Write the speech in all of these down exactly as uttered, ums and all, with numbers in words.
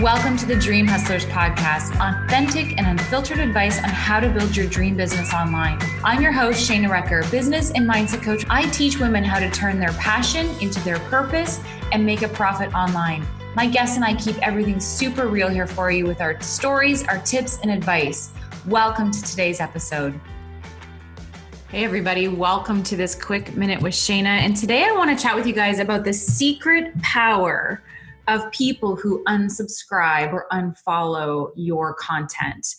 Welcome to the Dream Hustlers podcast, authentic and unfiltered advice on how to build your dream business online. I'm your host, Shana Recker, business and mindset coach. I teach women how to turn their passion into their purpose and make a profit online. My guests and I keep everything super real here for you with our stories, our tips, and advice. Welcome to today's episode. Hey everybody, welcome to this quick minute with Shana. And today I want to chat with you guys about the secret power of people who unsubscribe or unfollow your content.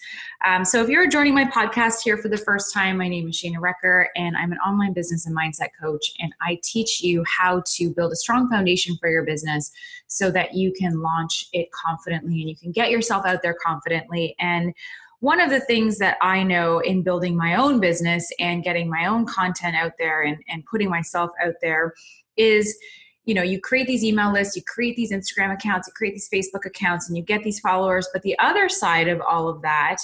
Um, so if you're joining my podcast here for the first time, my name is Shana Recker, and I'm an online business and mindset coach, and I teach you how to build a strong foundation for your business so that you can launch it confidently and you can get yourself out there confidently. And one of the things that I know in building my own business and getting my own content out there and, and putting myself out there is, you know, you create these email lists, you create these Instagram accounts, you create these Facebook accounts, and you get these followers. But the other side of all of that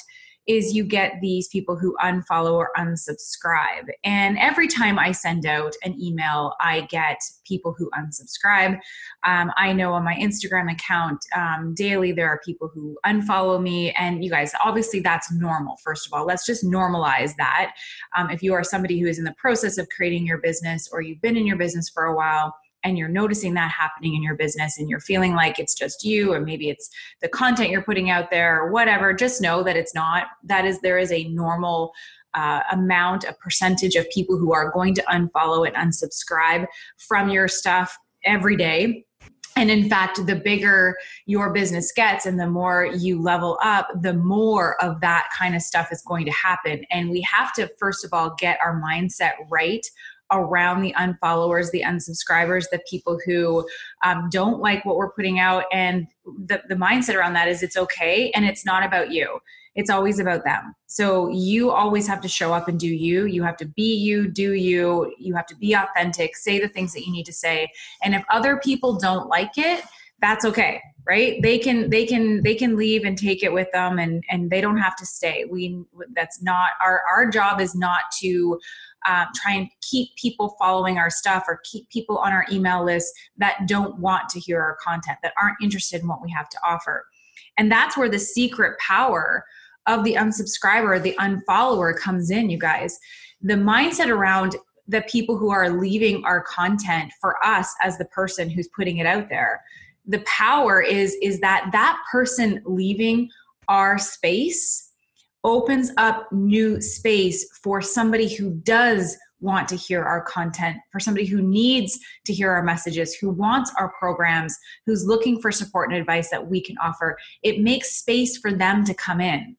is you get these people who unfollow or unsubscribe. And every time I send out an email, I get people who unsubscribe. Um, I know on my Instagram account um, daily, there are people who unfollow me. And you guys, obviously that's normal. First of all, let's just normalize that. Um, if you are somebody who is in the process of creating your business, or you've been in your business for a while, and you're noticing that happening in your business and you're feeling like it's just you, or maybe it's the content you're putting out there or whatever, just know that it's not. That is, there is a normal uh, amount, a percentage of people who are going to unfollow and unsubscribe from your stuff every day. And in fact, the bigger your business gets and the more you level up, the more of that kind of stuff is going to happen. And we have to, first of all, get our mindset right around the unfollowers, the unsubscribers, the people who um, don't like what we're putting out. And the, the mindset around that is it's okay. And it's not about you. It's always about them. So you always have to show up and do you. You have to be you, do you. You have to be authentic, say the things that you need to say. And if other people don't like it, that's okay, right? They can, they can, they can leave and take it with them, and, and they don't have to stay. We, that's not our, our job is not to Um, try and keep people following our stuff or keep people on our email list that don't want to hear our content, that aren't interested in what we have to offer. And that's where the secret power of the unsubscriber, the unfollower comes in, you guys. The mindset around the people who are leaving our content for us as the person who's putting it out there, the power is, is that that person leaving our space opens up new space for somebody who does want to hear our content, for somebody who needs to hear our messages, who wants our programs, who's looking for support and advice that we can offer. It makes space for them to come in.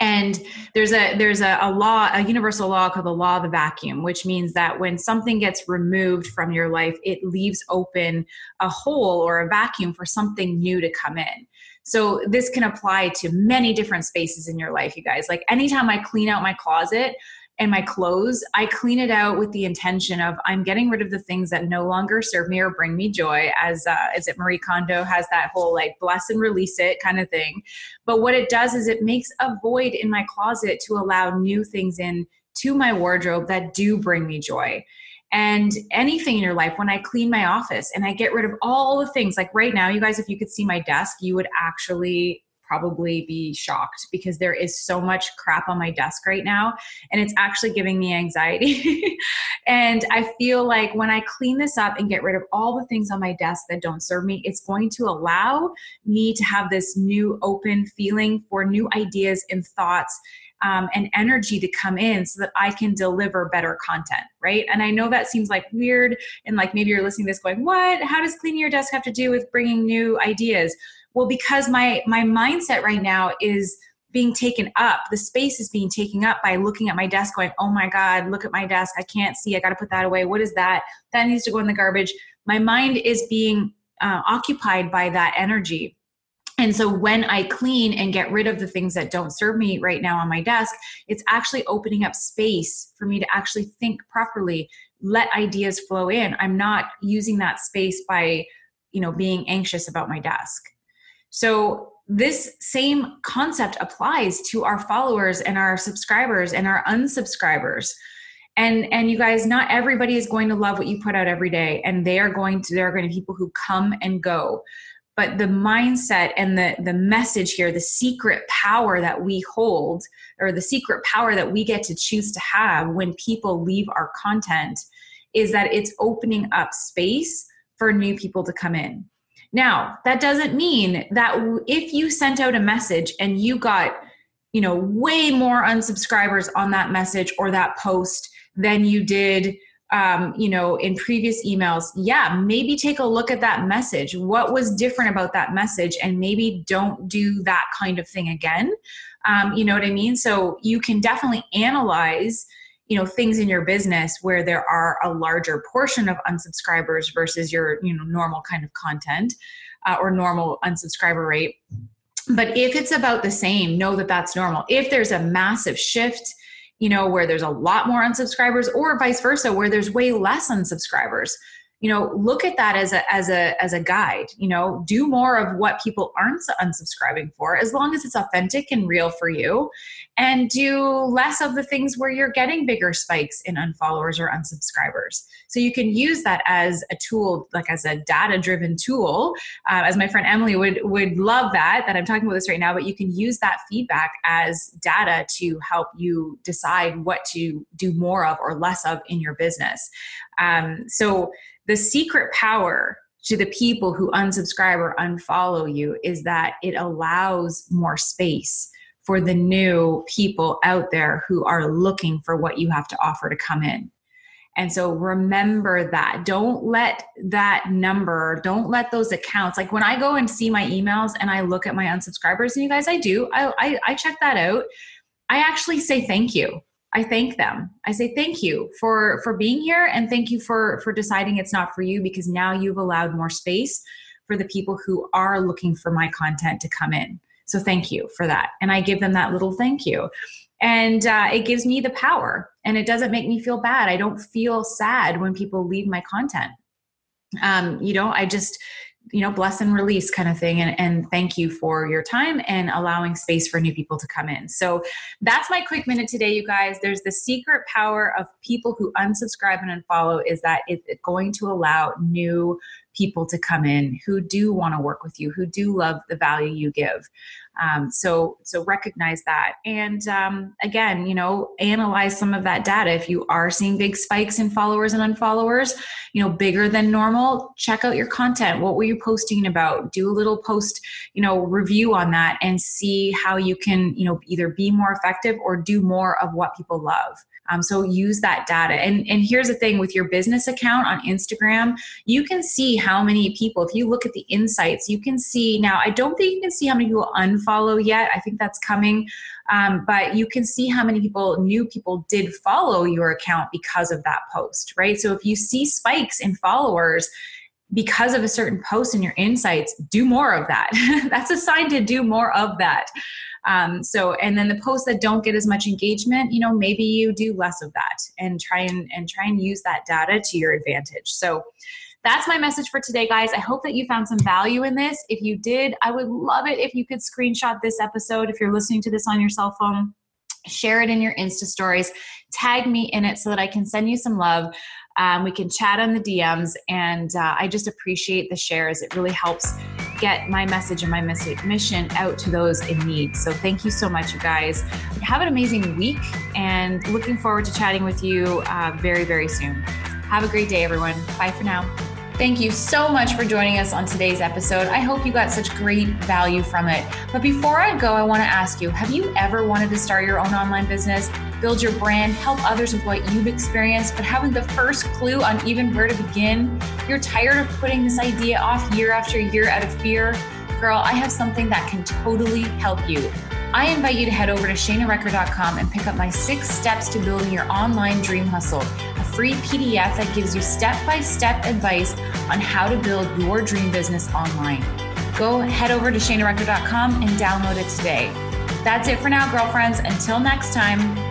And there's a there's a, a law, a universal law called the law of the vacuum, which means that when something gets removed from your life, it leaves open a hole or a vacuum for something new to come in. So this can apply to many different spaces in your life, you guys. Like anytime I clean out my closet and my clothes, I clean it out with the intention of I'm getting rid of the things that no longer serve me or bring me joy, as uh, is it Marie Kondo has that whole like bless and release it kind of thing. But what it does is it makes a void in my closet to allow new things in to my wardrobe that do bring me joy. And anything in your life, when I clean my office and I get rid of all the things, like right now, you guys, if you could see my desk, you would actually probably be shocked because there is so much crap on my desk right now. And it's actually giving me anxiety. And I feel like when I clean this up and get rid of all the things on my desk that don't serve me, it's going to allow me to have this new open feeling for new ideas and thoughts Um, and energy to come in so that I can deliver better content, right? And I know that seems like weird, and like maybe you're listening to this going, what? How does cleaning your desk have to do with bringing new ideas? Well, because my my mindset right now is being taken up. The space is being taken up by looking at my desk going, oh my God, look at my desk. I can't see. I got to put that away. What is that? That needs to go in the garbage. My mind is being uh, occupied by that energy. And so when I clean and get rid of the things that don't serve me right now on my desk, it's actually opening up space for me to actually think properly, let ideas flow in. I'm not using that space by, you know, being anxious about my desk. So this same concept applies to our followers and our subscribers and our unsubscribers. And, and you guys, not everybody is going to love what you put out every day. And they are going to, there are going to be people who come and go. But the mindset and the, the message here, the secret power that we hold, or the secret power that we get to choose to have when people leave our content, is that it's opening up space for new people to come in. Now, that doesn't mean that if you sent out a message and you got, you know, way more unsubscribers on that message or that post than you did, um, you know, in previous emails. Yeah, maybe take a look at that message. What was different about that message? And maybe don't do that kind of thing again. Um, you know what I mean? So you can definitely analyze, you know, things in your business where there are a larger portion of unsubscribers versus your, you know, normal kind of content uh, or normal unsubscriber rate. But if it's about the same, know that that's normal. If there's a massive shift, you know, where there's a lot more unsubscribers, or vice versa, where there's way less unsubscribers, you know, look at that as a, as a, as a guide, you know, do more of what people aren't unsubscribing for, as long as it's authentic and real for you, and do less of the things where you're getting bigger spikes in unfollowers or unsubscribers. So you can use that as a tool, like as a data-driven tool, uh, as my friend Emily would, would love that, that I'm talking about this right now, but you can use that feedback as data to help you decide what to do more of or less of in your business. Um, so the secret power to the people who unsubscribe or unfollow you is that it allows more space for the new people out there who are looking for what you have to offer to come in. And so remember that. Don't let that number, don't let those accounts, like when I go and see my emails and I look at my unsubscribers, and you guys, I do, I, I, I check that out. I actually say thank you. I thank them. I say, thank you for, for being here. And thank you for, for deciding it's not for you, because now you've allowed more space for the people who are looking for my content to come in. So thank you for that. And I give them that little thank you. And uh, it gives me the power, and it doesn't make me feel bad. I don't feel sad when people leave my content. Um, you know, I just, you know, bless and release kind of thing. And, and thank you for your time and allowing space for new people to come in. So that's my quick minute today, you guys. There's the secret power of people who unsubscribe and unfollow is that it's going to allow new people to come in who do want to work with you, who do love the value you give. Um, so, so recognize that. And um, again, you know, analyze some of that data. If you are seeing big spikes in followers and unfollowers, you know, bigger than normal, check out your content. What were you posting about? Do a little post, you know, review on that, and see how you can, you know, either be more effective or do more of what people love. Um, so use that data. And, and here's the thing with your business account on Instagram, you can see how many people, if you look at the insights, you can see now, I don't think you can see how many people unfollow yet. I think that's coming. Um, but you can see how many people, new people, did follow your account because of that post, right? So if you see spikes in followers because of a certain post in your insights, do more of that. That's a sign to do more of that. Um, so, and then the posts that don't get as much engagement, you know, maybe you do less of that, and try and, and try and use that data to your advantage. So that's my message for today, guys. I hope that you found some value in this. If you did, I would love it if you could screenshot this episode. If you're listening to this on your cell phone, share it in your Insta stories, tag me in it so that I can send you some love. Um, we can chat on the D Ms, and uh, I just appreciate the shares. It really helps get my message and my mission out to those in need. So thank you so much, you guys. Have an amazing week, and looking forward to chatting with you uh, very, very soon. Have a great day, everyone. Bye for now. Thank you so much for joining us on today's episode. I hope you got such great value from it. But before I go, I want to ask you, have you ever wanted to start your own online business, build your brand, help others with what you've experienced, but having the first clue on even where to begin? You're tired of putting this idea off year after year out of fear? Girl, I have something that can totally help you. I invite you to head over to shana recker dot com and pick up my six steps to building your online dream hustle, a free P D F that gives you step-by-step advice on how to build your dream business online. Go head over to shana recker dot com and download it today. That's it for now, girlfriends. Until next time.